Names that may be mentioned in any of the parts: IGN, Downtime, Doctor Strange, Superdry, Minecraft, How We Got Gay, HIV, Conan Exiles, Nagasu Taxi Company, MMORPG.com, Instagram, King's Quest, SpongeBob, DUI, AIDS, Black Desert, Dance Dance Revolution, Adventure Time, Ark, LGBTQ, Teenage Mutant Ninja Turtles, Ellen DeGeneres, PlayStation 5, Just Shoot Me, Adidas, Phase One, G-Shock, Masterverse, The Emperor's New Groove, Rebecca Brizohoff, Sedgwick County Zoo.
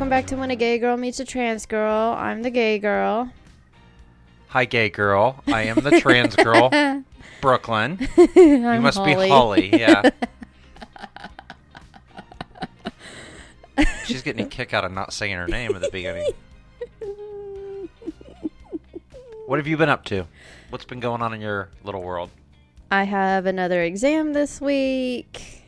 welcome back to When a Gay Girl Meets a Trans Girl. I'm the gay girl. Hi, gay girl. I am the trans girl. Brooklyn. You must Holly. Be Holly, yeah. She's getting a kick out of not saying her name at the beginning. What have you been up to? What's been going on in your little world? I have another exam this week.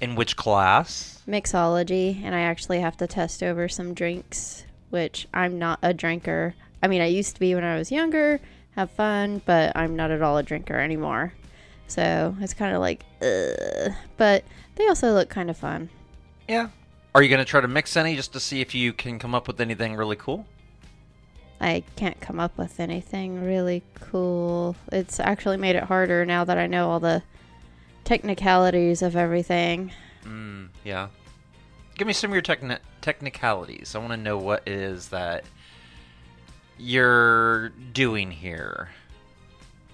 In which class? Mixology, and I actually have to test over some drinks, which I'm not a drinker. I mean, I used to be when I was younger, have fun, but I'm not at all a drinker anymore. So it's kind of like, ugh. But they also look kind of fun. Yeah. Are you going to try to mix any just to see if you can come up with anything really cool? I can't come up with anything really cool. It's actually made it harder now that I know all the technicalities of everything. Yeah. Give me some of your technicalities. I want to know what it is that you're doing here.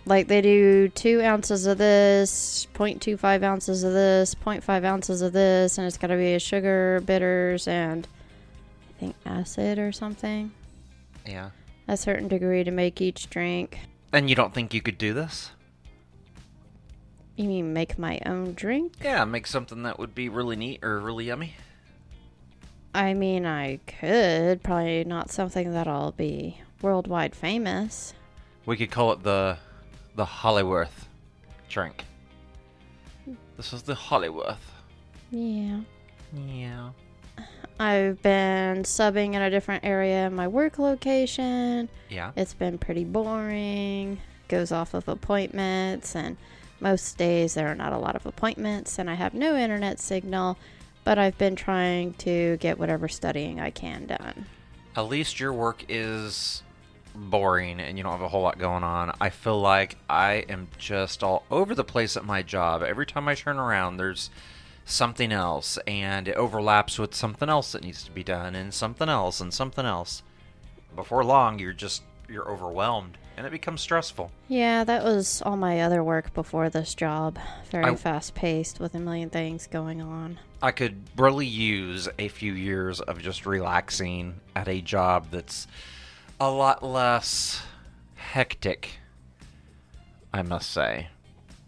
Like they do 2 ounces of this, 0.25 ounces of this, 0.5 ounces of this, and it's got to be a sugar, bitters, and I think acid or something. Yeah. A certain degree to make each drink. And you don't think you could do this? You mean make my own drink? Yeah, make something that would be really neat or really yummy. I mean, I could. Probably not something that'll be worldwide famous. We could call it the Hollyworth drink. This is the Hollyworth. Yeah. Yeah. I've been subbing in a different area in my work location. Yeah. It's been pretty boring. Goes off of appointments, and most days there are not a lot of appointments, and I have no internet signal, but I've been trying to get whatever studying I can done. At least your work is boring and you don't have a whole lot going on. I feel like I am just all over the place at my job. Every time I turn around, there's something else, and it overlaps with something else that needs to be done, and something else, and something else. Before long, you're overwhelmed, and it becomes stressful. Yeah, that was all my other work before this job. Very fast-paced with a million things going on. I could really use a few years of just relaxing at a job that's a lot less hectic, I must say.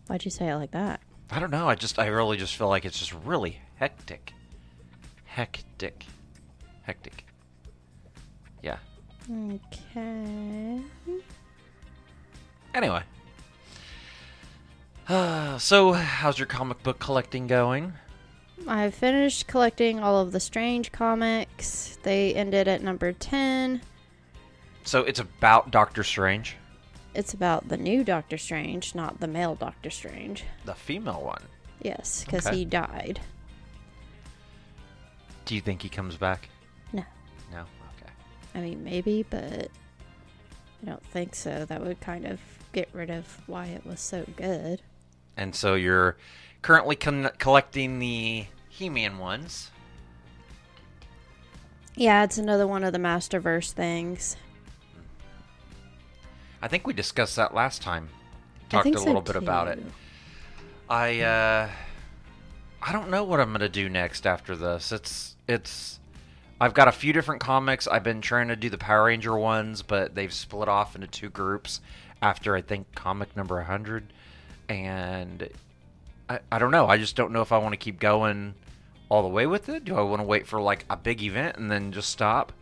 Why'd you say it like that? I don't know. I really just feel like it's just really hectic. Hectic. Yeah. Okay. Anyway. So, how's your comic book collecting going? I've finished collecting all of the Strange comics. They ended at number 10. So, it's about Doctor Strange? It's about the new Doctor Strange, not the male Doctor Strange. The female one? Yes, because he died. Do you think he comes back? No. No? Okay. I mean, maybe, but I don't think so. That would kind of get rid of why it was so good. And so you're currently collecting the He-Man ones. Yeah, it's another one of the Masterverse things. I think we discussed that last time. Talked a little bit about it. I don't know what I'm gonna do next after this. I've got a few different comics. I've been trying to do the Power Ranger ones, but they've split off into two groups after I think comic number 100. And I don't know. I just don't know if I want to keep going all the way with it. Do I want to wait for like a big event and then just stop?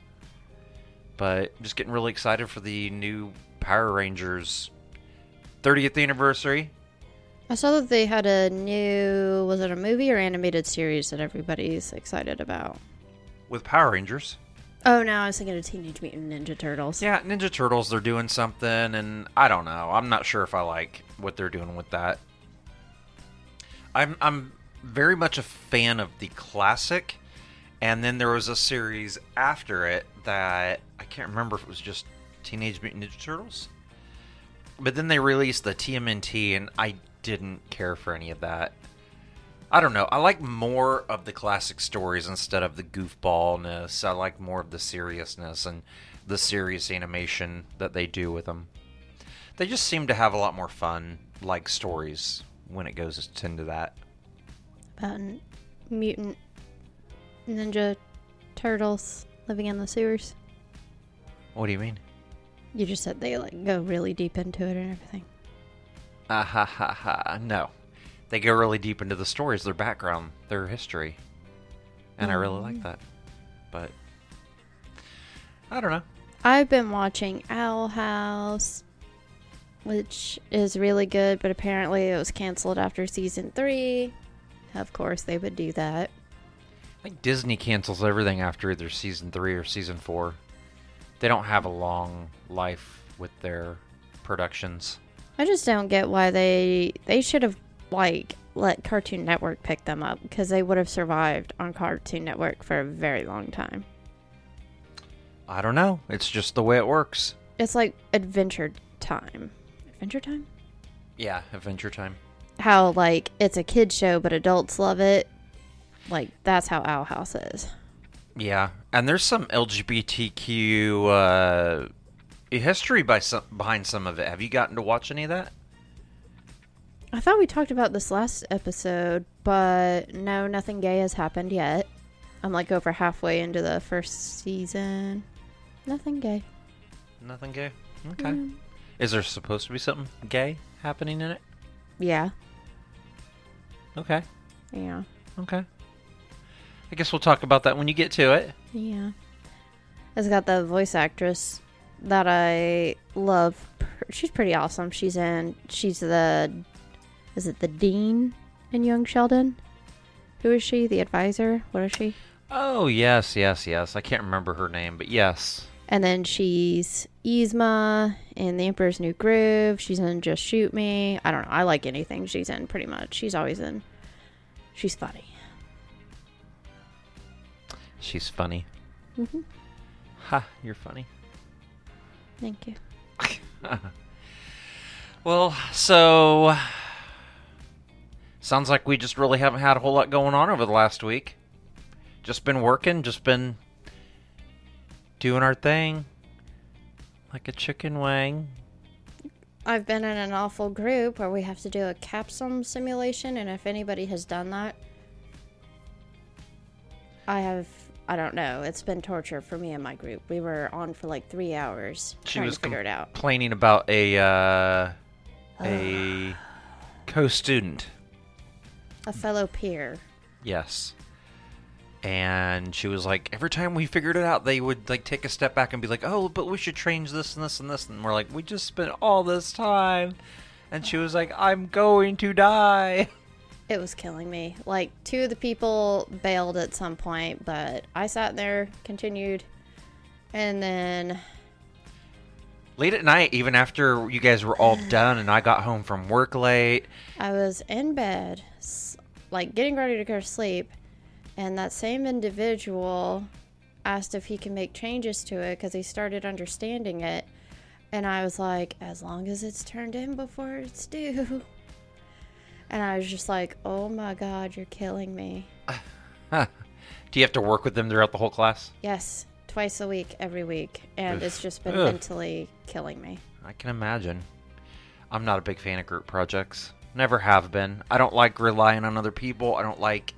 But I'm just getting really excited for the new Power Rangers 30th anniversary. I saw that they had a new, was it a movie or animated series that everybody's excited about? With Power Rangers? Oh, no, I was thinking of Teenage Mutant Ninja Turtles. Yeah, Ninja Turtles, they're doing something, and I don't know. I'm not sure if I like what they're doing with that. I'm very much a fan of the classic, and then there was a series after it that I can't remember if it was just Teenage Mutant Ninja Turtles, but then they released the TMNT, and I didn't care for any of that. I don't know. I like more of the classic stories instead of the goofballness. I like more of the seriousness and the serious animation that they do with them. They just seem to have a lot more fun, like stories, when it goes into that. About Mutant Ninja turtles living in the sewers. What do you mean? You just said they like go really deep into it and everything. No. They go really deep into the stories, their background, their history. And I really like that. But I don't know. I've been watching Owl House, which is really good, but apparently it was canceled after season 3. Of course they would do that. I think Disney cancels everything after either season 3 or season 4. They don't have a long life with their productions. I just don't get why they should have like let Cartoon Network pick them up, because they would have survived on Cartoon Network for a very long time. I don't know. It's just the way it works. It's like Adventure Time. Adventure Time? Yeah, Adventure Time. How like it's a kid show but adults love it. Like that's how Owl House is. Yeah, and there's some LGBTQ history behind some of it. Have you gotten to watch any of that? I thought we talked about this last episode, but no, nothing gay has happened yet. I'm like over halfway into the first season. Nothing gay. Nothing gay? Okay. Yeah. Is there supposed to be something gay happening in it? Yeah. Okay. Yeah. Okay. I guess we'll talk about that when you get to it. Yeah. It's got the voice actress that I love. She's pretty awesome. Is it the dean in Young Sheldon? Who is she? The advisor? What is she? Oh, yes. I can't remember her name, but yes. And then she's Yzma in The Emperor's New Groove. She's in Just Shoot Me. I don't know. I like anything she's in, pretty much. She's always in. She's funny. She's funny. Mm-hmm. Ha, you're funny. Thank you. Well, so... sounds like we just really haven't had a whole lot going on over the last week. Just been working, just been doing our thing. Like a chicken wing. I've been in an awful group where we have to do a capsule simulation, and if anybody has done that, I don't know. It's been torture for me and my group. We were on for like 3 hours trying to figure it out. Complaining about a co-student. A fellow peer. Yes. And she was like, every time we figured it out, they would like take a step back and be like, oh, but we should change this and this and this. And we're like, we just spent all this time. And she was like, I'm going to die. It was killing me. Like, 2 of the people bailed at some point, but I sat there, continued, and then... late at night, even after you guys were all done and I got home from work late. I was in bed, like, getting ready to go to sleep, and that same individual asked if he can make changes to it because he started understanding it, and I was like, as long as it's turned in before it's due... And I was just like, oh my God, you're killing me. Do you have to work with them throughout the whole class? Yes, twice a week, every week. And it's just been mentally killing me. I can imagine. I'm not a big fan of group projects. Never have been. I don't like relying on other people. I don't like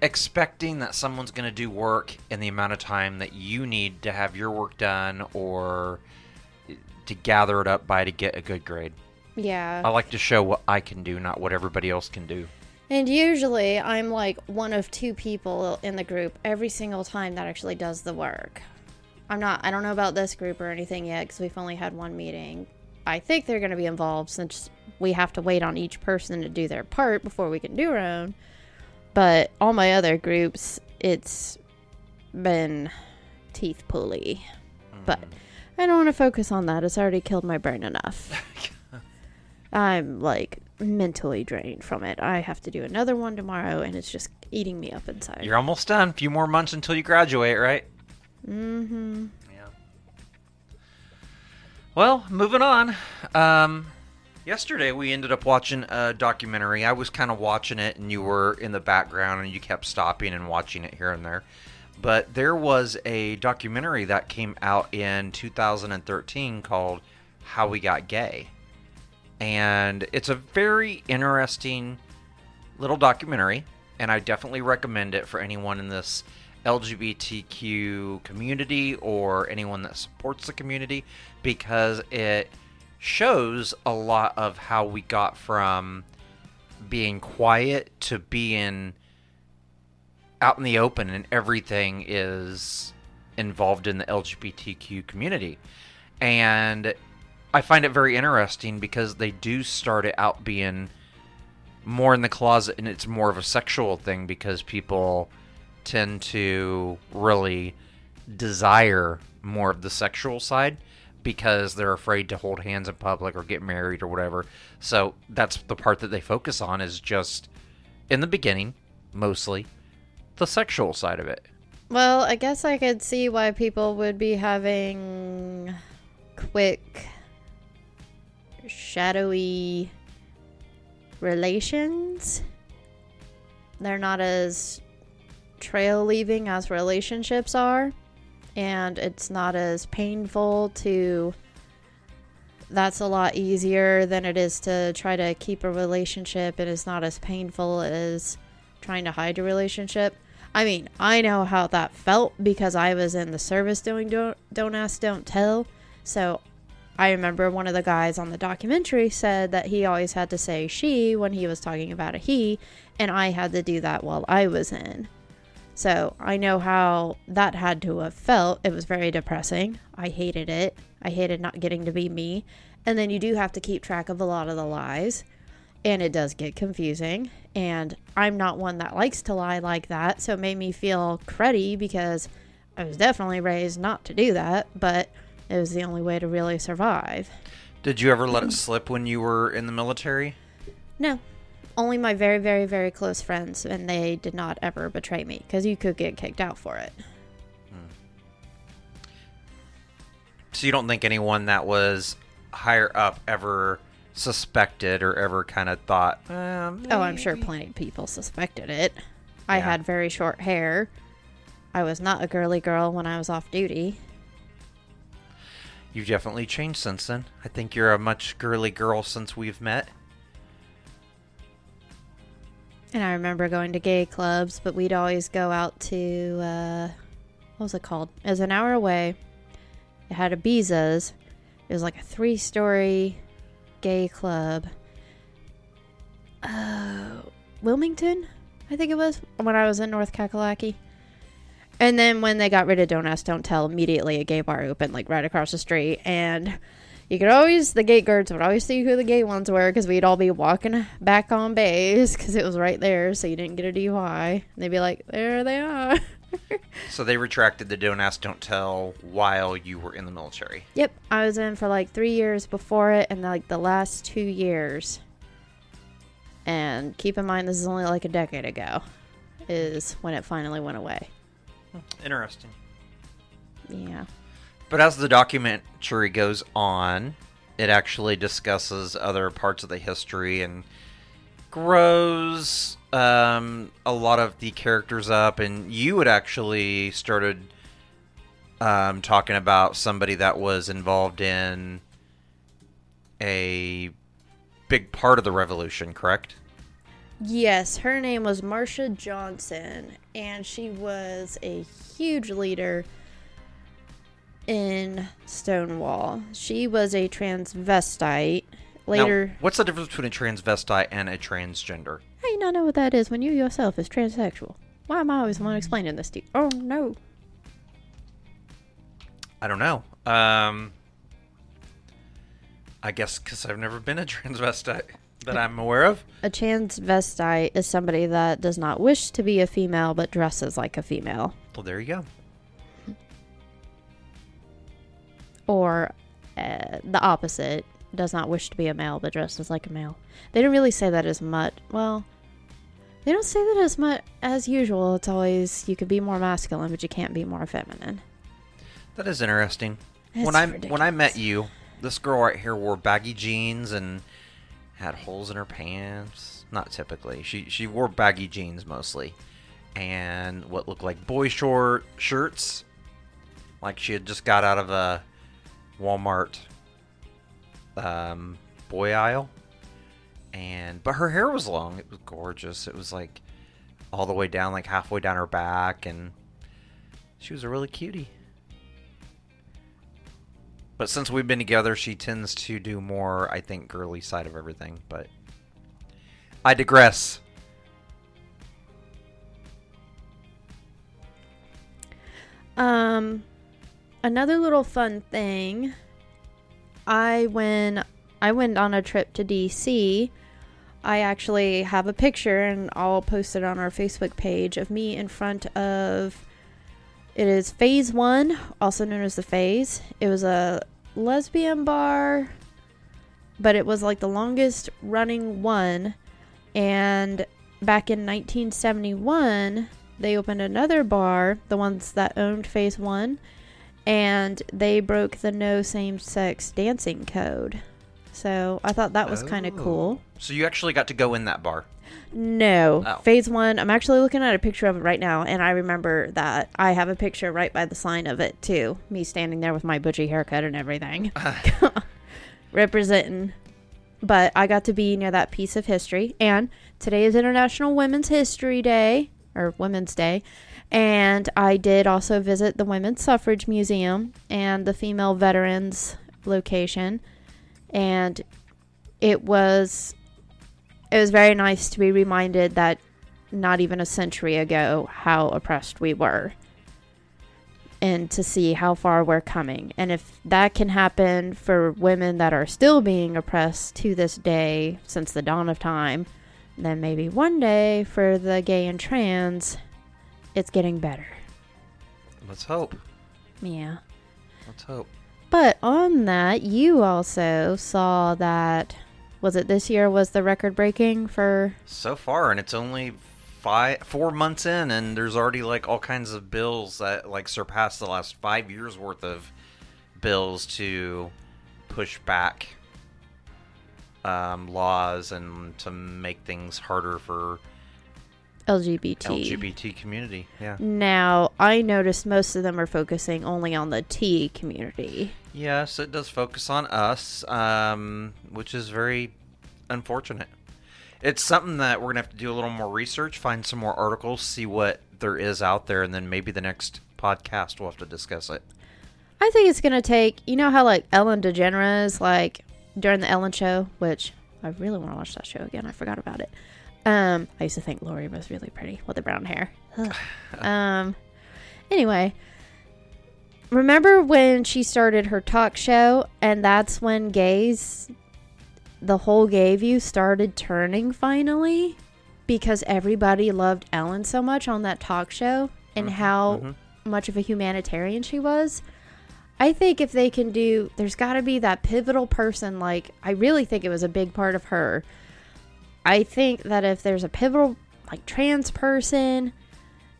expecting that someone's going to do work in the amount of time that you need to have your work done or to gather it up by to get a good grade. Yeah. I like to show what I can do, not what everybody else can do. And usually I'm like one of 2 people in the group every single time that actually does the work. I don't know about this group or anything yet because we've only had one meeting. I think they're going to be involved since we have to wait on each person to do their part before we can do our own. But all my other groups, it's been teeth pulley. But I don't want to focus on that. It's already killed my brain enough. I'm, like, mentally drained from it. I have to do another one tomorrow, and it's just eating me up inside. You're almost done. A few more months until you graduate, right? Mm-hmm. Yeah. Well, moving on. Yesterday, we ended up watching a documentary. I was kind of watching it, and you were in the background, and you kept stopping and watching it here and there. But there was a documentary that came out in 2013 called How We Got Gay. And it's a very interesting little documentary. and I definitely recommend it for anyone in this LGBTQ community or anyone that supports the community, because it shows a lot of how we got from being quiet to being out in the open, and everything is involved in the LGBTQ community. And I find it very interesting because they do start it out being more in the closet, and it's more of a sexual thing because people tend to really desire more of the sexual side because they're afraid to hold hands in public or get married or whatever. So that's the part that they focus on, is just, in the beginning, mostly the sexual side of it. Well, I guess I could see why people would be having quick, shadowy relations. They're not as trail leaving as relationships are, and it's not as painful to, that's a lot easier than it is to try to keep a relationship, and it's not as painful as trying to hide a relationship. I mean, I know how that felt because I was in the service doing Don't Ask, Don't Tell. So I remember one of the guys on the documentary said that he always had to say she when he was talking about a he, and I had to do that while I was in. So I know how that had to have felt. It was very depressing. I hated it. I hated not getting to be me. And then you do have to keep track of a lot of the lies, and it does get confusing. And I'm not one that likes to lie like that, so it made me feel cruddy because I was definitely raised not to do that, but it was the only way to really survive. Did you ever let it slip when you were in the military? No. Only my very, very, very close friends, and they did not ever betray me, because you could get kicked out for it. Hmm. So you don't think anyone that was higher up ever suspected or ever kind of thought... Oh, I'm sure plenty of people suspected it. Yeah. I had very short hair. I was not a girly girl when I was off duty. You've definitely changed since then. I think you're a much girly girl since we've met. And I remember going to gay clubs, but we'd always go out to, what was it called? It was an hour away. It had Ibiza's. It was like a 3-story gay club. Wilmington, I think it was, when I was in North Kakalaki. And then when they got rid of Don't Ask, Don't Tell, immediately a gay bar opened, like, right across the street. And you could always, the gate guards would always see who the gay ones were, because we'd all be walking back on base because it was right there, so you didn't get a DUI. And they'd be like, there they are. So they retracted the Don't Ask, Don't Tell while you were in the military. Yep. I was in for like 3 years before it and like the last 2 years. And keep in mind, this is only like a decade ago is when it finally went away. Interesting. Yeah. But as the documentary goes on, it actually discusses other parts of the history and grows a lot of the characters up. And you had actually started talking about somebody that was involved in a big part of the revolution, correct? Yes, her name was Marsha Johnson, and she was a huge leader in Stonewall. She was a transvestite. Later, now, what's the difference between a transvestite and a transgender? I do not know what that is when you yourself is transsexual. Why am I always the one explaining this to you? Oh no, I don't know. I guess because I've never been a transvestite that I'm aware of. A transvestite is somebody that does not wish to be a female but dresses like a female. Well, there you go. Or the opposite, does not wish to be a male but dresses like a male. They don't really say that as much. Well, they don't say that as much as usual. It's always, you could be more masculine, but you can't be more feminine. That is interesting. It's when I met you, this girl right here wore baggy jeans and had holes in her pants. Not typically. She wore baggy jeans mostly, and what looked like boy shirts, like she had just got out of a Walmart boy aisle, but her hair was long. It was gorgeous. It was like all the way down, like halfway down her back, and she was a really cutie. But since we've been together, she tends to do more, I think, girly side of everything, but I digress. Another little fun thing, when I went on a trip to DC, I actually have a picture, and I'll post it on our Facebook page, of me in front of, it is Phase One, also known as The Phase. It was a lesbian bar, but it was like the longest running one. And back in 1971, they opened another bar, the ones that owned Phase One, and they broke the no same-sex dancing code. So I thought that was kind of cool. So you actually got to go in that bar? No. Oh. Phase One, I'm actually looking at a picture of it right now, and I remember that I have a picture right by the sign of it, too. Me standing there with my butchy haircut and everything. Representing. But I got to be near that piece of history. And today is International Women's History Day, or Women's Day. And I did also visit the Women's Suffrage Museum and the Female Veterans location. And it was very nice to be reminded that not even a century ago how oppressed we were, and to see how far we're coming. And if that can happen for women that are still being oppressed to this day since the dawn of time, then maybe one day for the gay and trans, it's getting better. Let's hope. Yeah. Let's hope. But on that, you also saw that, was it this year was the record breaking for? So far, and it's only 4 months in, and there's already like all kinds of bills that like surpass the last 5 years worth of bills to push back laws and to make things harder for LGBT community. Yeah. Now, I noticed most of them are focusing only on the T community. Yes, it does focus on us, which is very unfortunate. It's something that we're going to have to do a little more research, find some more articles, see what there is out there, and then maybe the next podcast we'll have to discuss it. I think it's going to take, you know how like Ellen DeGeneres, like during the Ellen show, which I really want to watch that show again. I forgot about it. I used to think Lori was really pretty with the brown hair. Anyway, remember when she started her talk show, and that's when gays, the whole gay view started turning finally, because everybody loved Ellen so much on that talk show and how much of a humanitarian she was. I think if they can do, there's got to be that pivotal person. Like, I really think it was a big part of her. I think that if there's a pivotal, like, trans person,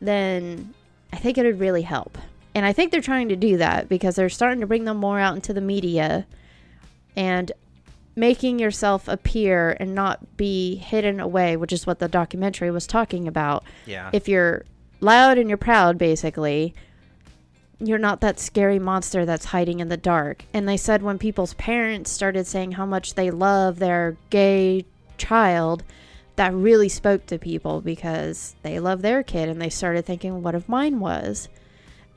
then I think it would really help. And I think they're trying to do that because they're starting to bring them more out into the media, and making yourself appear and not be hidden away, which is what the documentary was talking about. Yeah. If you're loud and you're proud, basically, you're not that scary monster that's hiding in the dark. And they said when people's parents started saying how much they love their gay child, that really spoke to people because they love their kid, and they started thinking, what if mine was?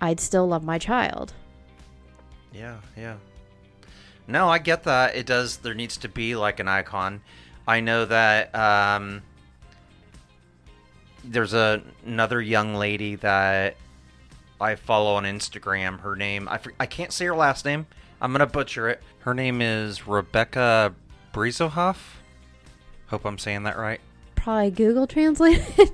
I'd still love my child. Yeah. No, I get that. It does. There needs to be like an icon. I know that there's another young lady that I follow on Instagram. Her name, I can't say her last name. I'm going to butcher it. Her name is Rebecca Brizohoff. Hope I'm saying that right. Probably Google translated.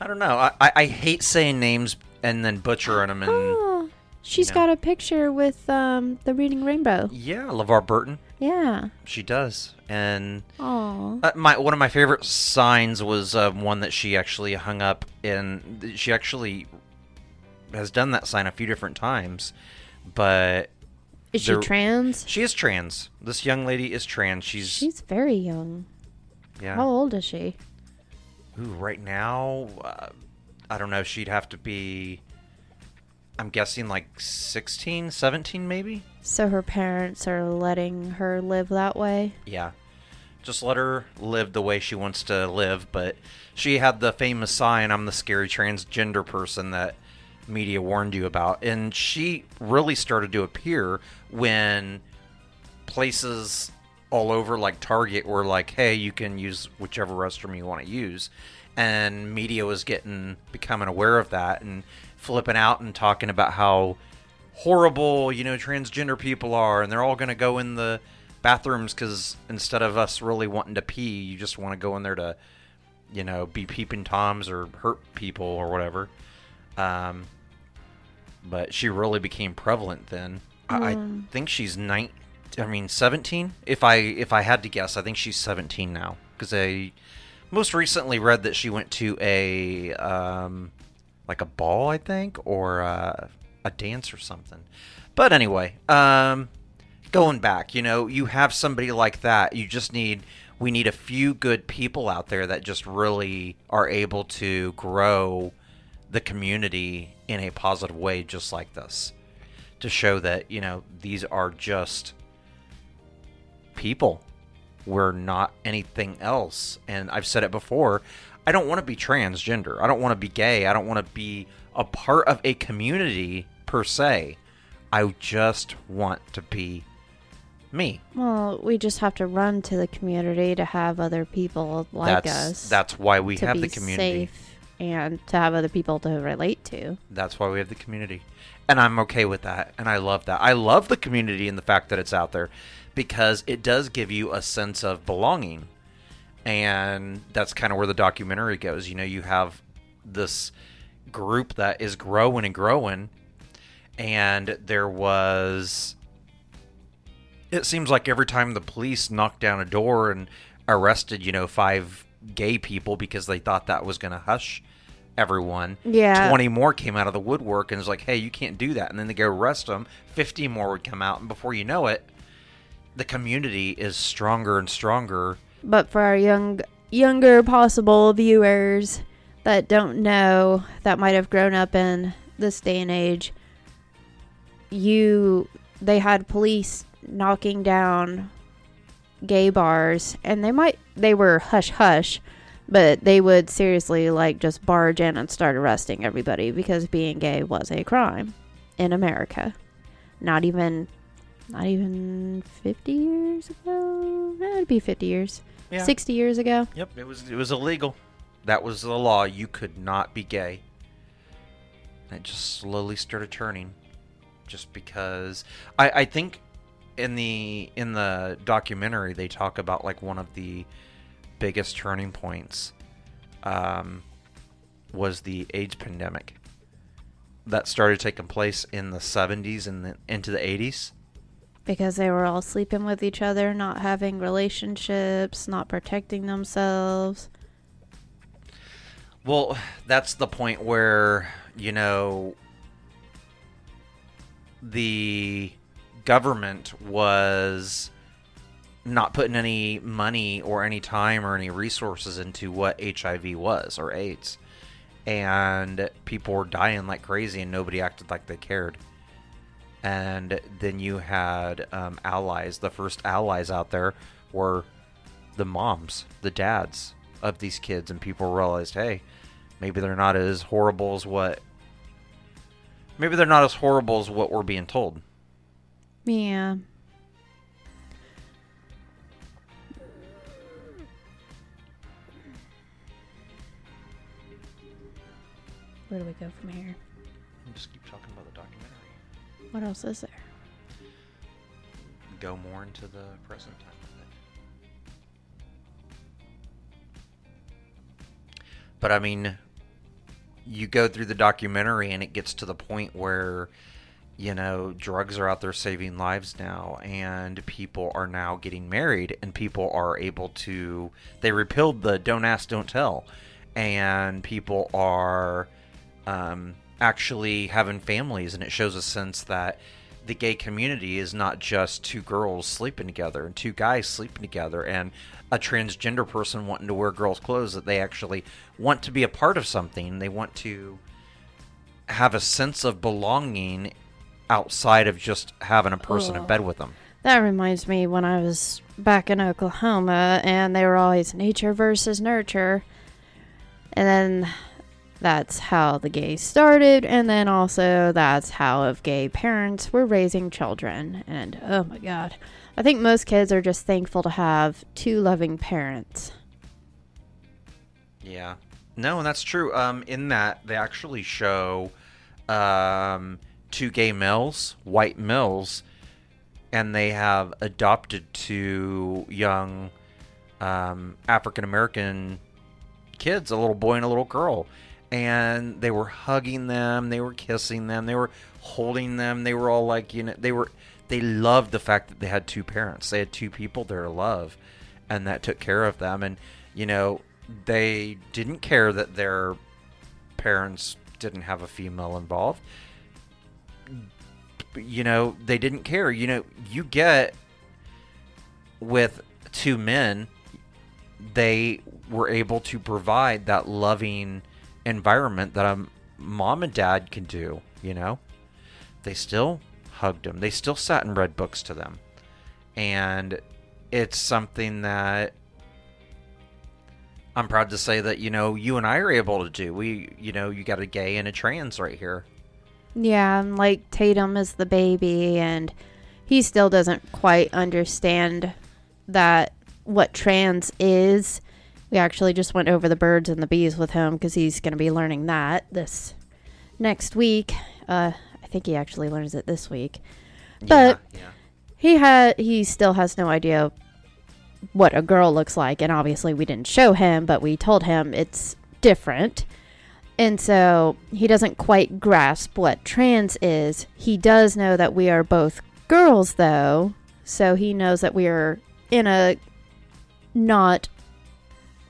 I don't know. I hate saying names and then butchering them. And, she's got a picture with the Reading Rainbow. Yeah, LeVar Burton. Yeah. She does. And one of my favorite signs was one that she actually hung up, and she actually has done that sign a few different times, but... Is she trans? She is trans. This young lady is trans. She's very young. Yeah. How old is she? Ooh, right now, I don't know. She'd have to be, I'm guessing like 16, 17 maybe. So her parents are letting her live that way? Yeah. Just let her live the way she wants to live. But she had the famous sign, "I'm the scary transgender person that media warned you about." And she really started to appear when places all over, like Target, were like, "Hey, you can use whichever restroom you want to use." And media was becoming aware of that and flipping out and talking about how horrible, you know, transgender people are, and they're all going to go in the bathrooms because instead of us really wanting to pee, you just want to go in there to, you know, be peeping toms or hurt people or whatever. But she really became prevalent then. I think she's 17. If I had to guess, I think she's 17 now, because I most recently read that she went to a like a ball, I think, or a dance or something. But anyway, going back, you know, you have somebody like that. You just we need a few good people out there that just really are able to grow the community in a positive way, just like this, to show that, you know, these are just people. We're not anything else. And I've said it before, I don't want to be transgender. I don't want to be gay. I don't want to be a part of a community per se. I just want to be me. Well, we just have to run to the community to have other people like us. That's why we have the community. Safe and to have other people to relate to. That's why we have the community. And I'm okay with that. And I love that. I love the community and the fact that it's out there, because it does give you a sense of belonging. And that's kind of where the documentary goes. You know, you have this group that is growing and growing. And there was... It seems like every time the police knocked down a door and arrested, you know, 5 gay people because they thought that was going to hush everyone. Yeah. 20 more came out of the woodwork and was like, hey, you can't do that. And then they go arrest them. 50 more would come out. And before you know it, the community is stronger and stronger. But for our younger possible viewers that don't know, that might have grown up in this day and age, they had police knocking down gay bars, and they were hush hush, but they would seriously like just barge in and start arresting everybody, because being gay was a crime in America. Not even 50 years ago. It'd be 50 years. Yeah. 60 years ago. Yep, it was illegal. That was the law. You could not be gay. And it just slowly started turning, just because I think in the documentary they talk about like one of the biggest turning points was the AIDS pandemic that started taking place in the 70s and into the 80s. Because they were all sleeping with each other, not having relationships, not protecting themselves. Well, that's the point where, you know, the government was not putting any money or any time or any resources into what HIV was, or AIDS. And people were dying like crazy, and nobody acted like they cared. And then you had allies. The first allies out there were the moms, the dads of these kids. And people realized, hey, maybe they're not as horrible as what we're being told. Yeah. Where do we go from here? Just keep talking about the documentary. What else is there? Go more into the present time of it. But I mean, you go through the documentary and it gets to the point where, you know, drugs are out there saving lives now, and people are now getting married, and people are able to... They repealed the Don't Ask, Don't Tell. And people are... actually having families, and it shows a sense that the gay community is not just 2 girls sleeping together and 2 guys sleeping together and a transgender person wanting to wear girls' clothes, that they actually want to be a part of something. They want to have a sense of belonging outside of just having a person in bed with them. That reminds me when I was back in Oklahoma and they were always nature versus nurture. And then that's how the gays started. And then also that's how gay parents were raising children. And oh my god. I think most kids are just thankful to have two loving parents. Yeah. No, and that's true. In that, they actually show two gay males, white males, and they have adopted two young African-American kids, a little boy and a little girl. And they were hugging them, they were kissing them, they were holding them, they were all like, you know, they loved the fact that they had two parents. They had two people there to love, and that took care of them. And, you know, they didn't care that their parents didn't have a female involved. You know, they didn't care. You know, you get with two men, they were able to provide that loving environment that a mom and dad can do, you know. They still hugged them. They still sat and read books to them. And it's something that I'm proud to say that, you know, you and I are able to do. We, you know, you got a gay and a trans right here. Yeah, and like Tatum is the baby and he still doesn't quite understand that what trans is. We actually just went over the birds and the bees with him because he's going to be learning that this next week. I think he actually learns it this week, but yeah. He still has no idea what a girl looks like, and obviously we didn't show him, but we told him it's different, and so he doesn't quite grasp what trans is. He does know that we are both girls, though, so he knows that we are in a not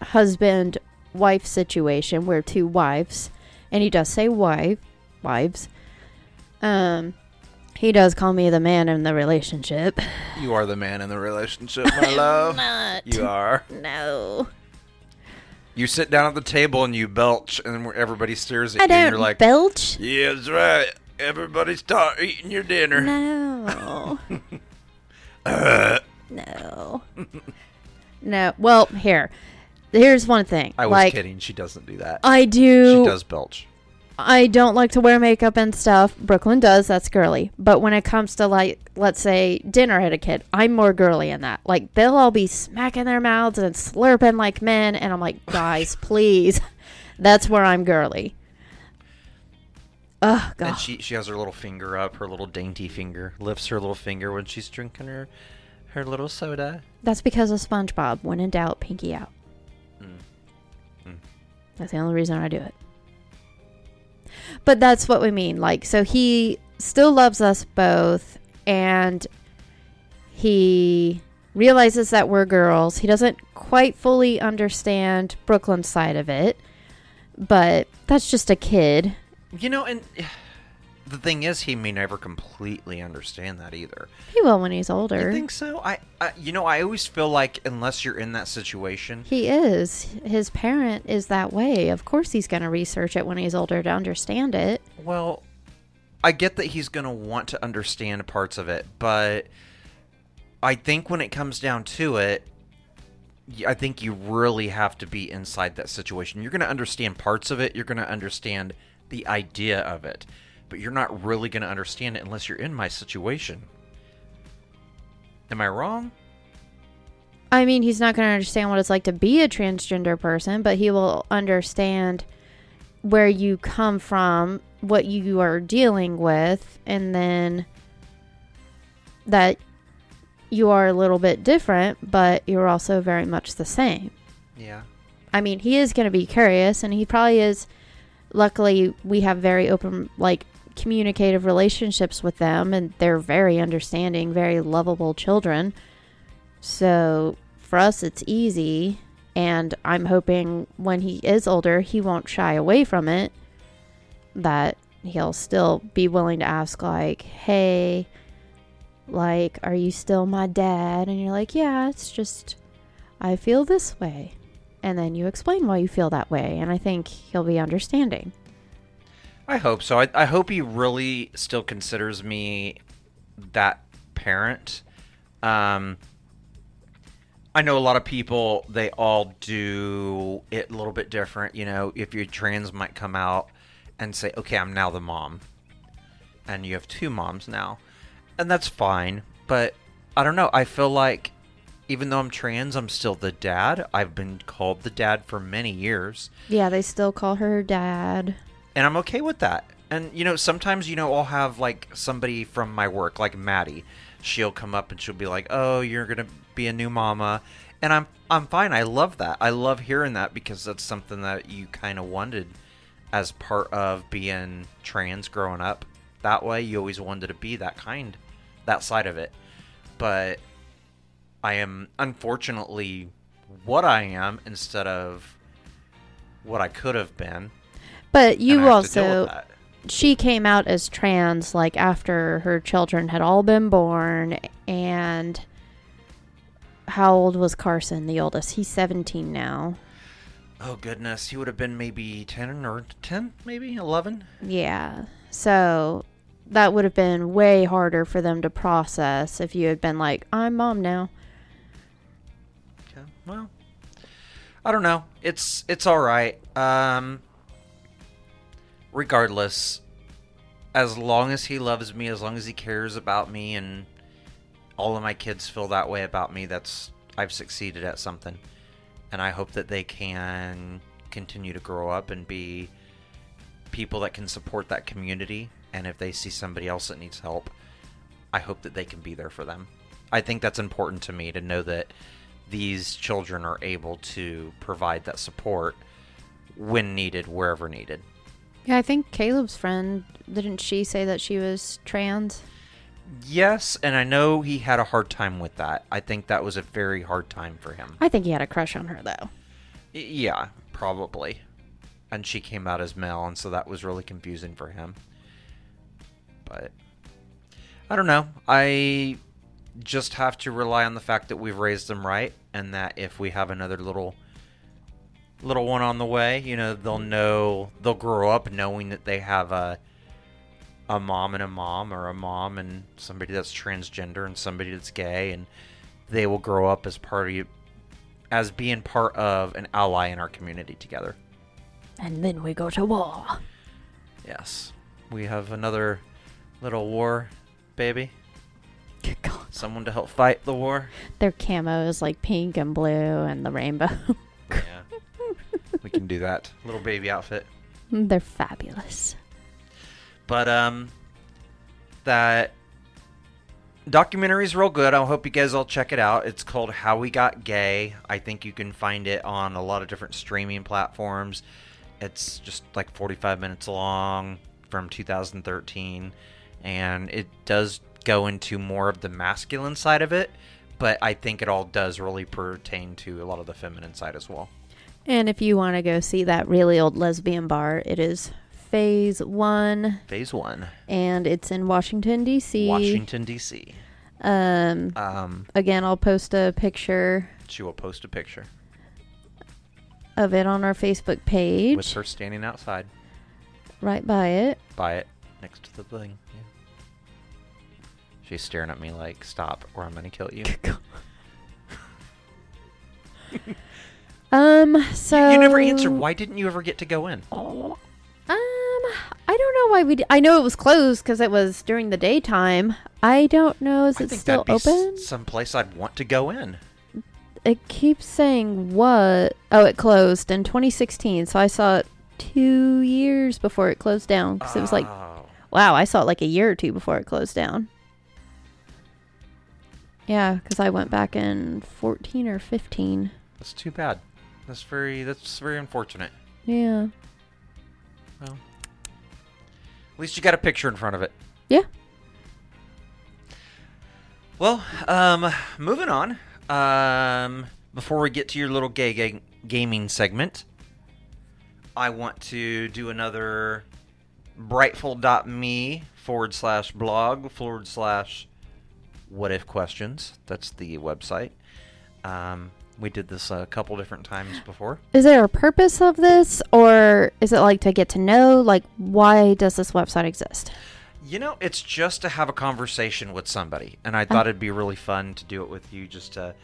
husband-wife situation. We're two wives, and he does say wives. He does call me the man in the relationship. You are the man in the relationship, my love. Not. You are. No. You sit down at the table and you belch, and everybody stares at you. And you're like, belch? Yeah, that's right. Everybody's eating your dinner. No. No. No. Well, here's one thing. I was kidding. She doesn't do that. I do. She does belch. I don't like to wear makeup and stuff. Brooklyn does. That's girly. But when it comes to, like, let's say, dinner etiquette, I'm more girly in that. Like, they'll all be smacking their mouths and slurping like men. And I'm like, guys, please. That's where I'm girly. Oh, God. And she has her little finger up, her little dainty finger. Lifts her little finger when she's drinking her little soda. That's because of SpongeBob. When in doubt, pinky out. Mm. That's the only reason I do it. But that's what we mean. Like, so he still loves us both, and he realizes that we're girls. He doesn't quite fully understand Brooklyn's side of it, but that's just a kid. You know, and the thing is, he may never completely understand that either. He will when he's older. You think so? I always feel like unless you're in that situation. He is. His parent is that way. Of course he's going to research it when he's older to understand it. Well, I get that he's going to want to understand parts of it, but I think when it comes down to it, I think you really have to be inside that situation. You're going to understand parts of it. You're going to understand the idea of it. But you're not really going to understand it unless you're in my situation. Am I wrong? I mean, he's not going to understand what it's like to be a transgender person, but he will understand where you come from, what you are dealing with, and then that you are a little bit different, but you're also very much the same. Yeah. I mean, he is going to be curious, and he probably is. Luckily, we have very open, like, communicative relationships with them, and they're very understanding, very lovable children. So for us, it's easy, and I'm hoping when he is older, he won't shy away from it, that he'll still be willing to ask, like, hey, like, are you still my dad? And you're like, yeah, it's just, I feel this way. And then you explain why you feel that way. And I think he'll be understanding. I hope so. I hope he really still considers me that parent I know a lot of people, they all do it a little bit different. You know, if you're trans, might come out and say, okay, I'm now the mom. And you have two moms now. And that's fine. But I don't know. I feel like even though I'm trans, I'm still the dad. I've been called the dad for many years. Yeah, they still call her dad. And I'm okay with that. And, you know, sometimes, you know, I'll have, like, somebody from my work, like Maddie. She'll come up and she'll be like, oh, you're going to be a new mama. And I'm fine. I love that. I love hearing that because that's something that you kind of wanted as part of being trans growing up. That way, you always wanted to be that kind, that side of it. But I am, unfortunately, what I am instead of what I could have been. But you also, she came out as trans, like, after her children had all been born. And how old was Carson, the oldest? He's 17 now. Oh, goodness. He would have been maybe 10, maybe 11. Yeah. So that would have been way harder for them to process if you had been like, I'm mom now. Okay. Well, I don't know. It's all right. Regardless, as long as he loves me, as long as he cares about me, and all of my kids feel that way about me, that's, I've succeeded at something. And I hope that they can continue to grow up and be people that can support that community. And if they see somebody else that needs help, I hope that they can be there for them. I think that's important to me to know that these children are able to provide that support when needed, wherever needed. Yeah, I think Caleb's friend, didn't she say that she was trans? Yes, and I know he had a hard time with that. I think that was a very hard time for him. I think he had a crush on her, though. Yeah, probably. And she came out as male, and so that was really confusing for him. But I don't know. I just have to rely on the fact that we've raised them right, and that if we have another little one on the way, you know, they'll grow up knowing that they have a mom and a mom, or a mom and somebody that's transgender and somebody that's gay, and they will grow up as part of you, as being part of an ally in our community together. And then we go to war. Yes. We have another little war baby. Good God. Someone to help fight the war. Their camo is like pink and blue and the rainbow. Yeah. We can do that. Little baby outfit. They're fabulous. But, that documentary's real good. I hope you guys all check it out. It's called How We Got Gay. I think you can find it on a lot of different streaming platforms. It's just like 45 minutes long from 2013. And it does go into more of the masculine side of it. But I think it all does really pertain to a lot of the feminine side as well. And if you want to go see that really old lesbian bar, it is Phase 1. Phase 1. And it's in Washington, D.C. Washington, D.C. Again, I'll post a picture. She will post a picture of it on our Facebook page. With her standing outside. Right by it. By it. Next to the thing. Yeah. She's staring at me like, stop, or I'm going to kill you. So you never answered. Why didn't you ever get to go in? I don't know why we. I know it was closed because it was during the daytime. I don't know. Is it still open? Someplace I'd want to go in. It keeps saying what? Oh, it closed in 2016. So I saw it 2 years before it closed down because it was like, wow, I saw it like a year or two before it closed down. Yeah, because I went back in 14 or 15. That's too bad. That's very unfortunate. Yeah. Well, at least you got a picture in front of it. Yeah. Well, moving on. Before we get to your little gay gaming segment, I want to do another Brightful.me /blog / what if questions. That's the website. We did this a couple different times before. Is there a purpose of this, or is it like to get to know, like, why does this website exist? You know, it's just to have a conversation with somebody, and I thought it'd be really fun to do it with you, just to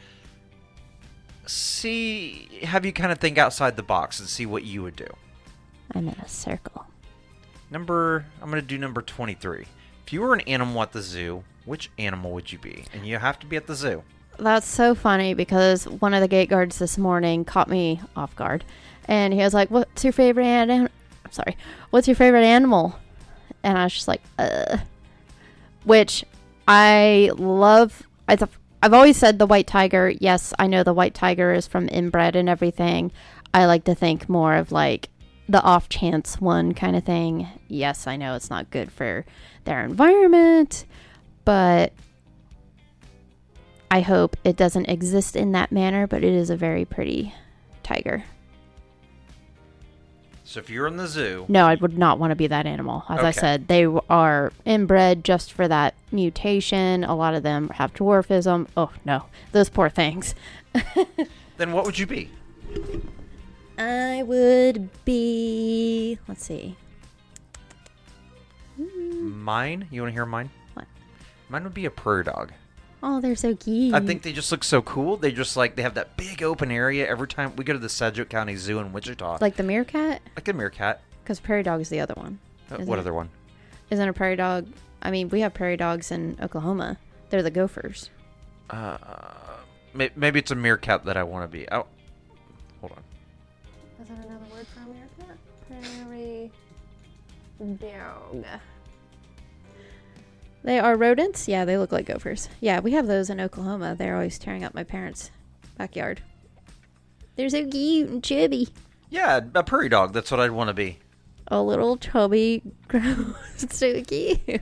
see, have you kind of think outside the box and see what you would do. I'm in a circle. I'm going to do number 23. If you were an animal at the zoo, which animal would you be? And you have to be at the zoo. That's so funny, because one of the gate guards this morning caught me off guard, and he was like, what's your favorite animal? And I was just like, which I love. I've always said the white tiger. Yes, I know the white tiger is from inbred and everything. I like to think more of like the off chance one kind of thing. Yes, I know it's not good for their environment, but I hope it doesn't exist in that manner, but it is a very pretty tiger. So if you're in the zoo... No, I would not want to be that animal. As I said, they are inbred just for that mutation. A lot of them have dwarfism. Oh, no. Those poor things. Then what would you be? I would be... Let's see. Mine? You want to hear mine? What? Mine would be a prairie dog. Oh, they're so cute. I think they just look so cool. They just, like, they have that big open area every time we go to the Sedgwick County Zoo in Wichita. Like the meerkat? Like the meerkat. Because prairie dog is the other one. What other one? Isn't a prairie dog... I mean, we have prairie dogs in Oklahoma. They're the gophers. Maybe it's a meerkat that I want to be. Oh, hold on. Is that another word for a meerkat? Prairie dog. They are rodents. Yeah, they look like gophers. Yeah, we have those in Oklahoma. They're always tearing up my parents' backyard. They're so cute and chubby. Yeah, a prairie dog. That's what I'd want to be. A little chubby, gross. It's so cute.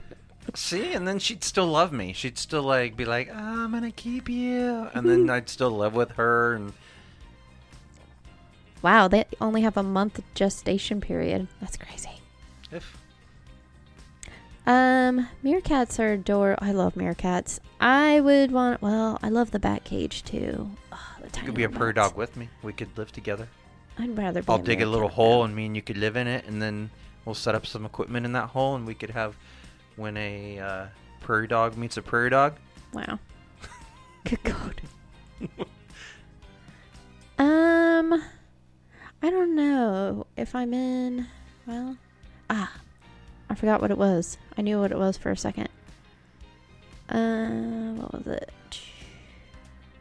See, and then she'd still love me. She'd still like be like, oh, I'm going to keep you. And then I'd still live with her. And... Wow, they only have a month gestation period. That's crazy. If... meerkats are adorable. I love meerkats. I love the bat cage too. Oh, you could be a prairie dog with me. We could live together. I'd rather be I'll dig a little hole and me and you could live in it, and then we'll set up some equipment in that hole, and we could have when a prairie dog meets a prairie dog. Wow. Good God. I don't know if I'm in, well, I forgot what it was. I knew what it was for a second. What was it?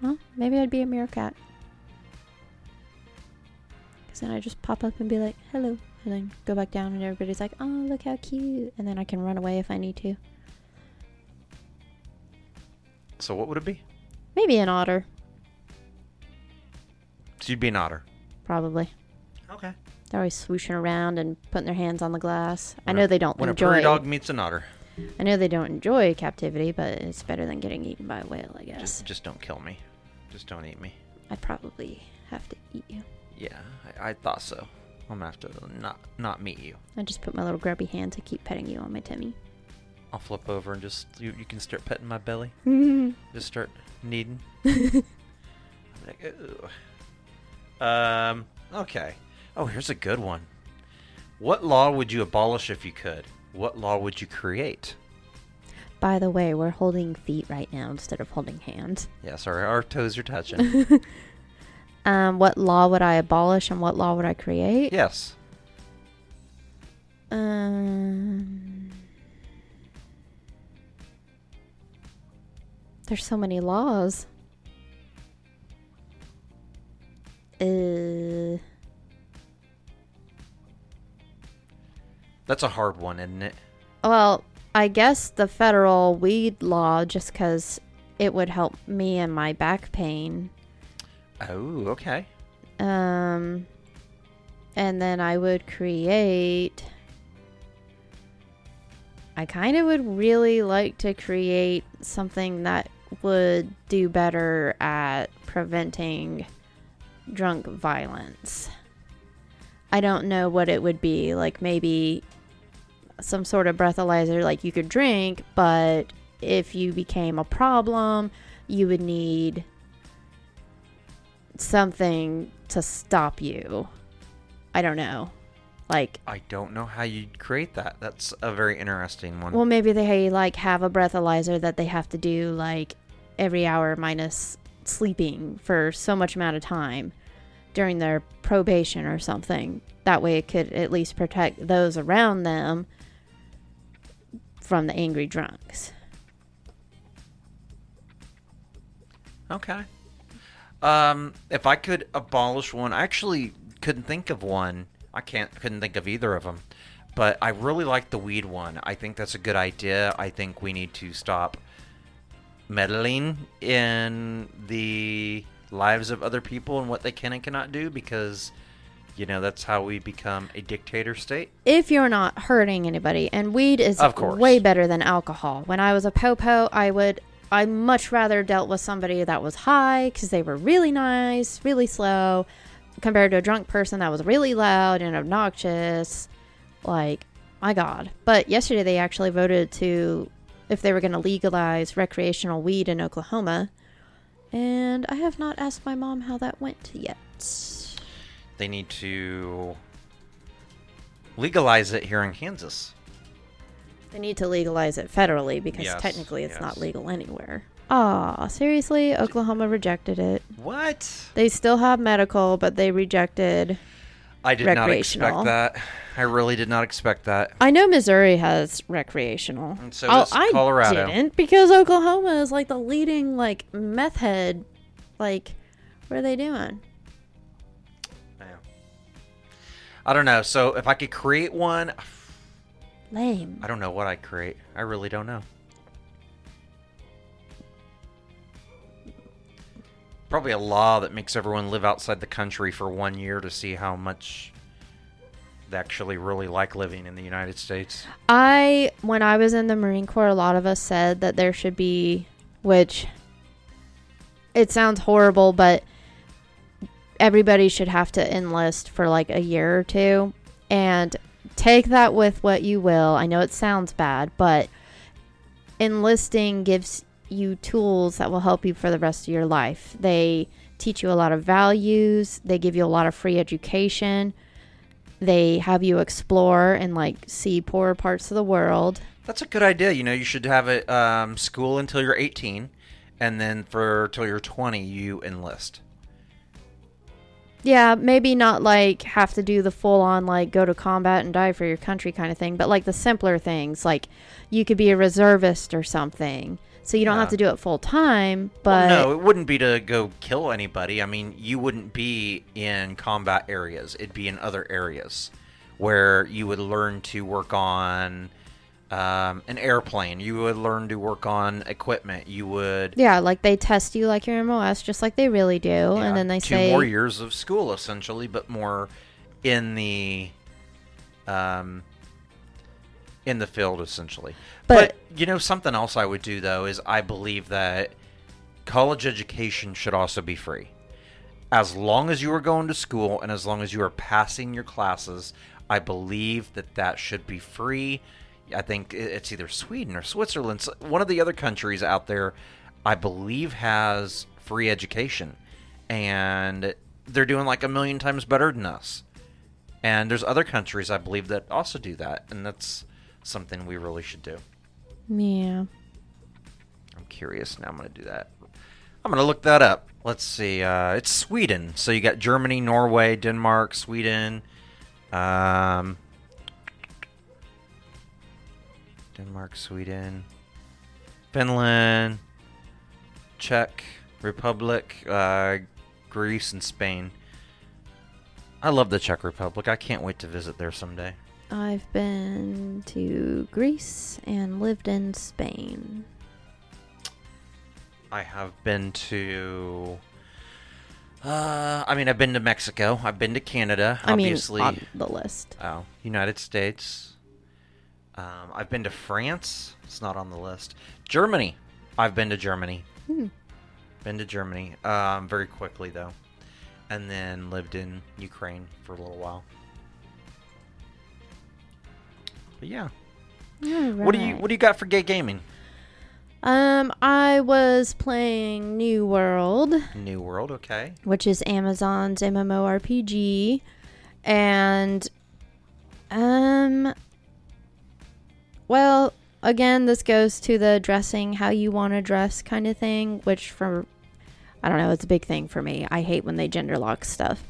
Well, maybe I'd be a meerkat. Because then I just pop up and be like, hello. And then go back down and everybody's like, oh, look how cute. And then I can run away if I need to. So what would it be? Maybe an otter. So you'd be an otter? Probably. Okay. They're always swooshing around and putting their hands on the glass. I know they don't enjoy... When a prairie dog meets an otter. I know they don't enjoy captivity, but it's better than getting eaten by a whale, I guess. Just don't kill me. Just don't eat me. I'd probably have to eat you. Yeah, I thought so. I'm going to have to not meet you. I just put my little grubby hand to keep petting you on my tummy. I'll flip over and just... You can start petting my belly. Just start kneading. I'm like, ooh. Okay. Oh, here's a good one. What law would you abolish if you could? What law would you create? By the way, we're holding feet right now instead of holding hands. Yeah, sorry. Our toes are touching. What law would I abolish and what law would I create? Yes. There's so many laws. That's a hard one, isn't it? Well, I guess the federal weed law, just because it would help me and my back pain. Oh, okay. And then I would create... I kind of would really like to create something that would do better at preventing drunk violence. I don't know what it would be. Like, maybe... some sort of breathalyzer, like you could drink, but if you became a problem, you would need something to stop you. I don't know. Like, I don't know how you'd create that. That's a very interesting one. Well, maybe they like have a breathalyzer that they have to do like every hour minus sleeping for so much amount of time during their probation or something. That way it could at least protect those around them from the angry drunks. Okay. If I could abolish one, I actually couldn't think of one. I couldn't think of either of them, but I really like the weed one. I think that's a good idea. I think we need to stop meddling in the lives of other people and what they can and cannot do, because, you know, that's how we become a dictator state. If you're not hurting anybody, and weed is way better than alcohol. When I was a popo, I much rather dealt with somebody that was high because they were really nice, really slow, compared to a drunk person that was really loud and obnoxious. Like, my God. But yesterday they actually voted to, if they were going to legalize recreational weed in Oklahoma. And I have not asked my mom how that went yet. They need to legalize it here in Kansas. They need to legalize it federally because technically it's not legal anywhere. Aw, seriously? Oklahoma rejected it. What? They still have medical, but they rejected recreational. I did not expect that. I really did not expect that. I know Missouri has recreational. And so does Colorado. I didn't, because Oklahoma is like the leading like meth head. Like, what are they doing? I don't know. So if I could create one... Lame. I don't know what I'd create. I really don't know. Probably a law that makes everyone live outside the country for 1 year to see how much they actually really like living in the United States. When I was in the Marine Corps, a lot of us said that there should be, which it sounds horrible, but everybody should have to enlist for like a year or two. And take that with what you will. I know it sounds bad, but enlisting gives you tools that will help you for the rest of your life. They teach you a lot of values. They give you a lot of free education. They have you explore and like see poorer parts of the world. That's a good idea. You know, you should have a school until you're 18, and then till you're 20, you enlist. Yeah, maybe not like have to do the full on like go to combat and die for your country kind of thing, but like the simpler things, like you could be a reservist or something. So you don't have to do it full time, but no, it wouldn't be to go kill anybody. I mean, you wouldn't be in combat areas. It'd be in other areas where you would learn to work on an airplane. You would learn to work on equipment. You would... Yeah, like they test you like your MOS, just like they really do. Yeah, and then they say... 2 more years of school, essentially, but more in the field, essentially. But, you know, something else I would do, though, is I believe that college education should also be free. As long as you are going to school and as long as you are passing your classes, I believe that that should be free. I think it's either Sweden or Switzerland. One of the other countries out there, I believe, has free education. And they're doing like 1 million times better than us. And there's other countries, I believe, that also do that. And that's something we really should do. Yeah. I'm curious now. I'm going to do that. I'm going to look that up. Let's see. It's Sweden. So you got Germany, Norway, Denmark, Sweden. Denmark, Sweden, Finland, Czech Republic, Greece, and Spain. I love the Czech Republic. I can't wait to visit there someday. I've been to Greece and lived in Spain. I have been to... I've been to Mexico. I've been to Canada, obviously. I mean, on the list. Oh, United States. I've been to France. It's not on the list. Germany. I've been to Germany. Been to Germany very quickly, though. And then lived in Ukraine for a little while. But yeah. Right. What do you got for gay gaming? I was playing New World. New World, okay. Which is Amazon's MMORPG. And Well, again, this goes to the dressing how you want to dress kind of thing, which for, I don't know, it's a big thing for me. I hate when they gender lock stuff.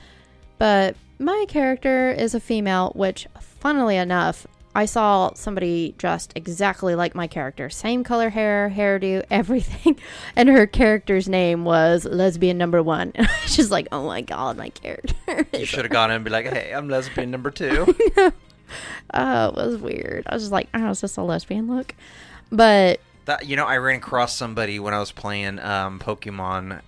But my character is a female, which, funnily enough, I saw somebody dressed exactly like my character. Same color hair, hairdo, everything. And her character's name was Lesbian Number One. And I was just like, oh my god, my character. You should have gone in and be like, hey, I'm Lesbian Number Two. It was weird. I was just like, oh, is this a lesbian look? But... that, you know, I ran across somebody when I was playing Pokemon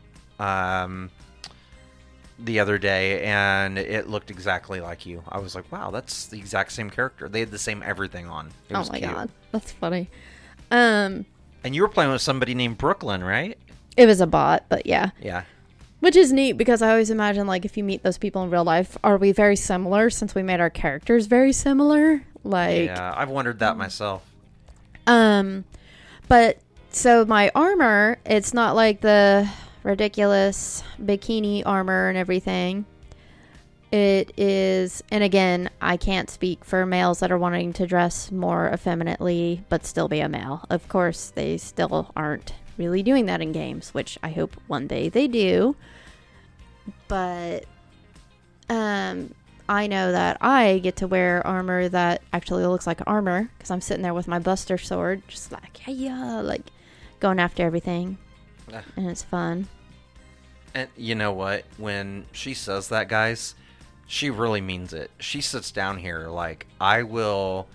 the other day, and it looked exactly like you. I was like, wow, that's the exact same character. They had the same everything on. It was cute. Oh my god, that's funny. And you were playing with somebody named Brooklyn, right? It was a bot, but yeah. Yeah. Which is neat, because I always imagine, like, if you meet those people in real life, are we very similar since we made our characters very similar? Like, yeah, I've wondered that myself. But so my armor, it's not like the ridiculous bikini armor and everything. It is, and again, I can't speak for males that are wanting to dress more effeminately but still be a male. Of course, they still aren't really doing that in games, which I hope one day they do. But I know that I get to wear armor that actually looks like armor, because I'm sitting there with my Buster sword just like, yeah, like going after everything. And it's fun. And you know what, when she says that, guys, she really means it. She sits down here like, I will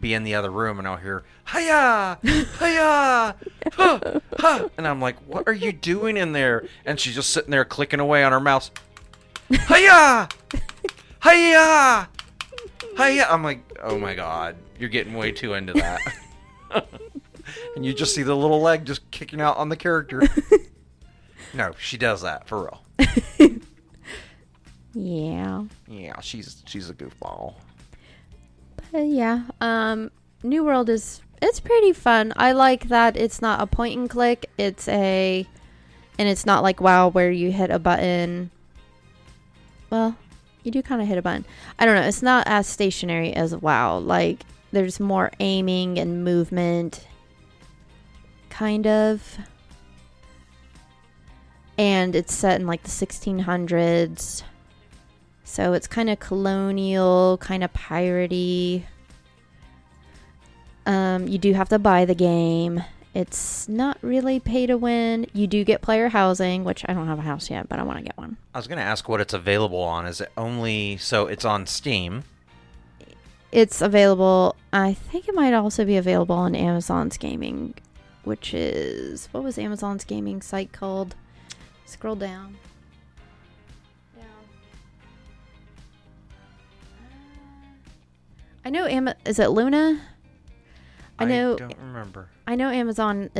be in the other room and I'll hear hiya, hiya, ha, ha, and I'm like, what are you doing in there? And she's just sitting there clicking away on her mouse. Hiya, hiya, hiya. I'm like, oh my god, you're getting way too into that. And you just see the little leg just kicking out on the character. No, she does that for real. Yeah. Yeah, she's a goofball. Yeah. New World is, it's pretty fun. I like that it's not a point and click. And it's not like WoW where you hit a button. Well, you do kind of hit a button. I don't know. It's not as stationary as WoW. Like, there's more aiming and movement, kind of. And it's set in like the 1600s. So it's kind of colonial, kind of piratey. You do have to buy the game. It's not really pay to win. You do get player housing, which I don't have a house yet, but I want to get one. I was going to ask what it's available on. Is it only... so it's on Steam. It's available... I think it might also be available on Amazon's gaming, which is... what was Amazon's gaming site called? Scroll down. I know, is it Luna? I don't remember. I know Amazon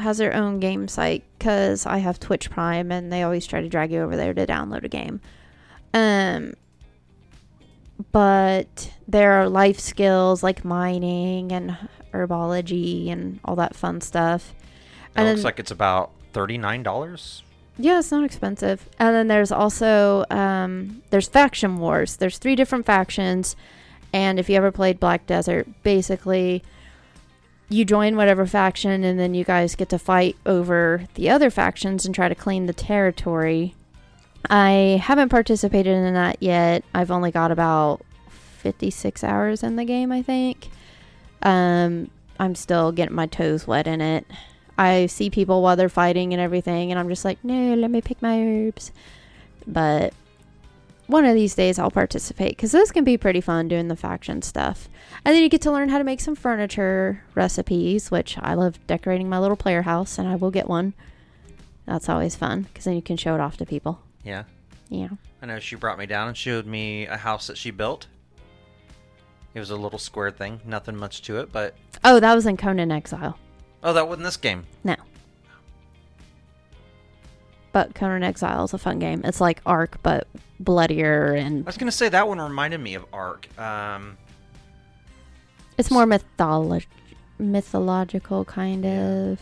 has their own game site, because I have Twitch Prime and they always try to drag you over there to download a game. But there are life skills like mining and herbology and all that fun stuff. And it looks like it's about $39. Yeah, it's not expensive. And then there's also, there's faction wars. There's 3 different factions. And if you ever played Black Desert, basically you join whatever faction and then you guys get to fight over the other factions and try to clean the territory. I haven't participated in that yet. I've only got about 56 hours in the game, I think. I'm still getting my toes wet in it. I see people while they're fighting and everything, and I'm just like, no, let me pick my herbs. But... one of these days I'll participate, because those can be pretty fun doing the faction stuff. And then you get to learn how to make some furniture recipes, which I love decorating my little player house, and I will get one. That's always fun, because then you can show it off to people. Yeah. Yeah. I know she brought me down and showed me a house that she built. It was a little square thing, nothing much to it, but... oh, that was in Conan Exile. Oh, that wasn't this game? No. But Conan Exile is a fun game. It's like Ark, but bloodier and... I was going to say, that one reminded me of Ark. It's more mythological, kind of.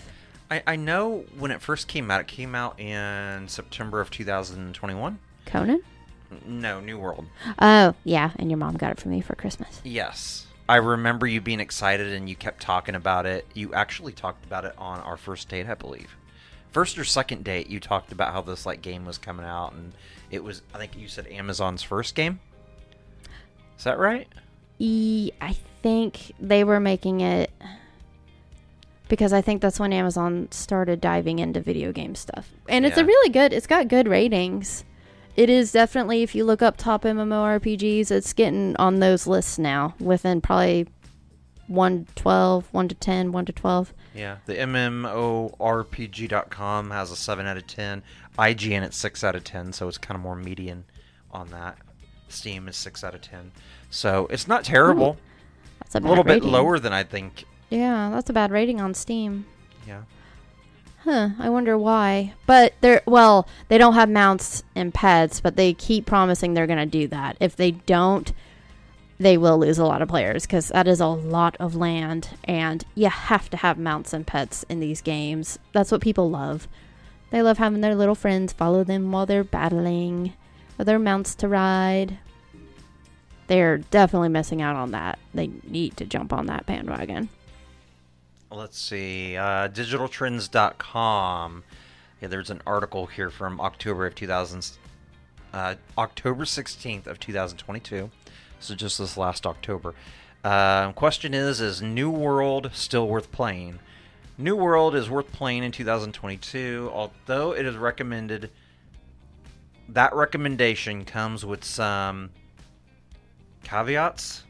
I know when it first came out in September of 2021. Conan? No, New World. Oh, yeah. And your mom got it for me for Christmas. Yes. I remember you being excited and you kept talking about it. You actually talked about it on our first date, I believe. First or second date, you talked about how this like game was coming out. And it was, I think you said Amazon's first game. Is that right? I think they were making it because I think that's when Amazon started diving into video game stuff. And it's a really good, it's got good ratings. It is definitely, if you look up top MMORPGs, it's getting on those lists now within probably 1 to 12, 1 to 10, 1 to 12. Yeah, the MMORPG.com has a 7 out of 10. IGN at 6 out of 10, so it's kind of more median on that. Steam is 6 out of 10. So it's not terrible. That's a little bit lower than I think. Yeah, that's a bad rating on Steam. Yeah. Huh, I wonder why. But they're, well, they don't have mounts and pets, but they keep promising they're going to do that. If they don't, they will lose a lot of players because that is a lot of land, and you have to have mounts and pets in these games. That's what people love. They love having their little friends follow them while they're battling, or their mounts to ride. They're definitely missing out on that. They need to jump on that bandwagon. Let's see, digitaltrends.com. Yeah, there's an article here from October 16th of 2022. So just this last October. Question is New World still worth playing? New World is worth playing in 2022, although it is recommended. That recommendation comes with some caveats.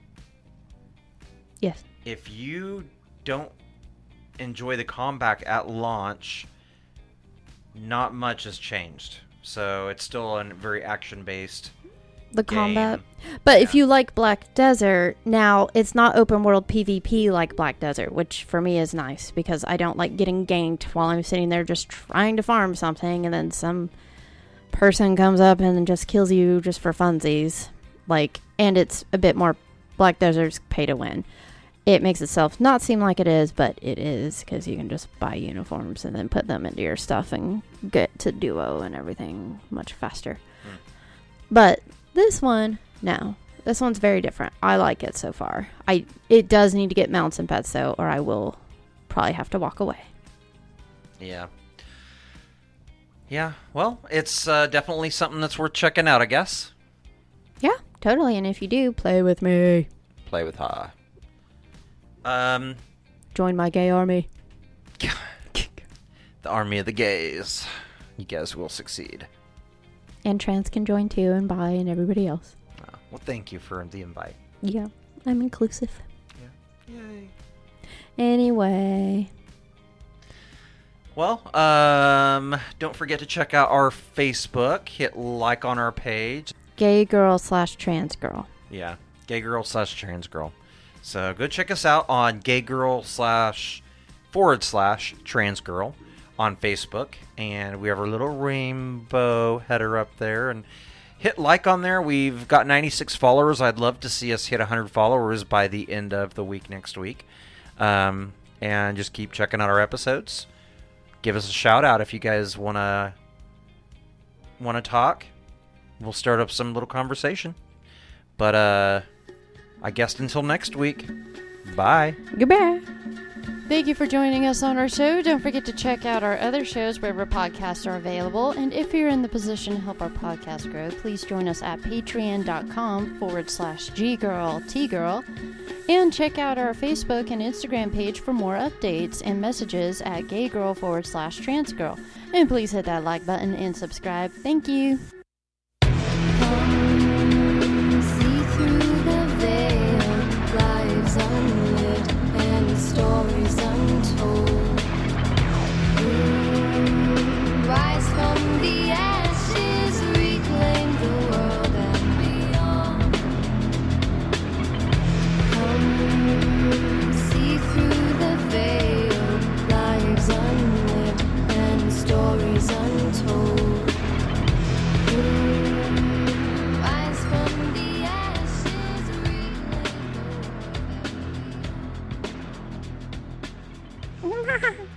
Yes. If you don't enjoy the combat at launch, not much has changed. So it's still a very action-based combat. But if you like Black Desert, now it's not open world PvP like Black Desert, which for me is nice because I don't like getting ganked while I'm sitting there just trying to farm something and then some person comes up and just kills you just for funsies. Like, and it's a bit more Black Desert's pay to win. It makes itself not seem like it is, but it is, because you can just buy uniforms and then put them into your stuff and get to duo and everything much faster. Mm. But this one, no. This one's very different. I like it so far. It does need to get mounts and pets, though, or I will probably have to walk away. Yeah. Yeah, well, it's definitely something that's worth checking out, I guess. Yeah, totally, and if you do, play with me. Play with her. Join my gay army. The army of the gays. You guys will succeed. And trans can join too, and bi, and everybody else. Oh, well, thank you for the invite. Yeah, I'm inclusive. Yeah. Yay. Anyway. Well, don't forget to check out our Facebook. Hit like on our page. Gay girl/trans girl. Yeah, gay girl/trans girl. So go check us out on gaygirl//trans girl on Facebook. And we have our little rainbow header up there. And hit like on there. We've got 96 followers. I'd love to see us hit 100 followers by the end of the week next week. And just keep checking out our episodes. Give us a shout out if you guys want to talk. We'll start up some little conversation. But, I guess until next week, bye. Goodbye. Thank you for joining us on our show. Don't forget to check out our other shows wherever podcasts are available. And if you're in the position to help our podcast grow, please join us at patreon.com/ggirltgirl. And check out our Facebook and Instagram page for more updates and messages at gaygirl/trans girl. And please hit that like button and subscribe. Thank you. Unlit and stories untold. Rise from the ashes, reclaim the world and beyond. Come see through the veil, lives unlit and stories untold. Ha ha ha.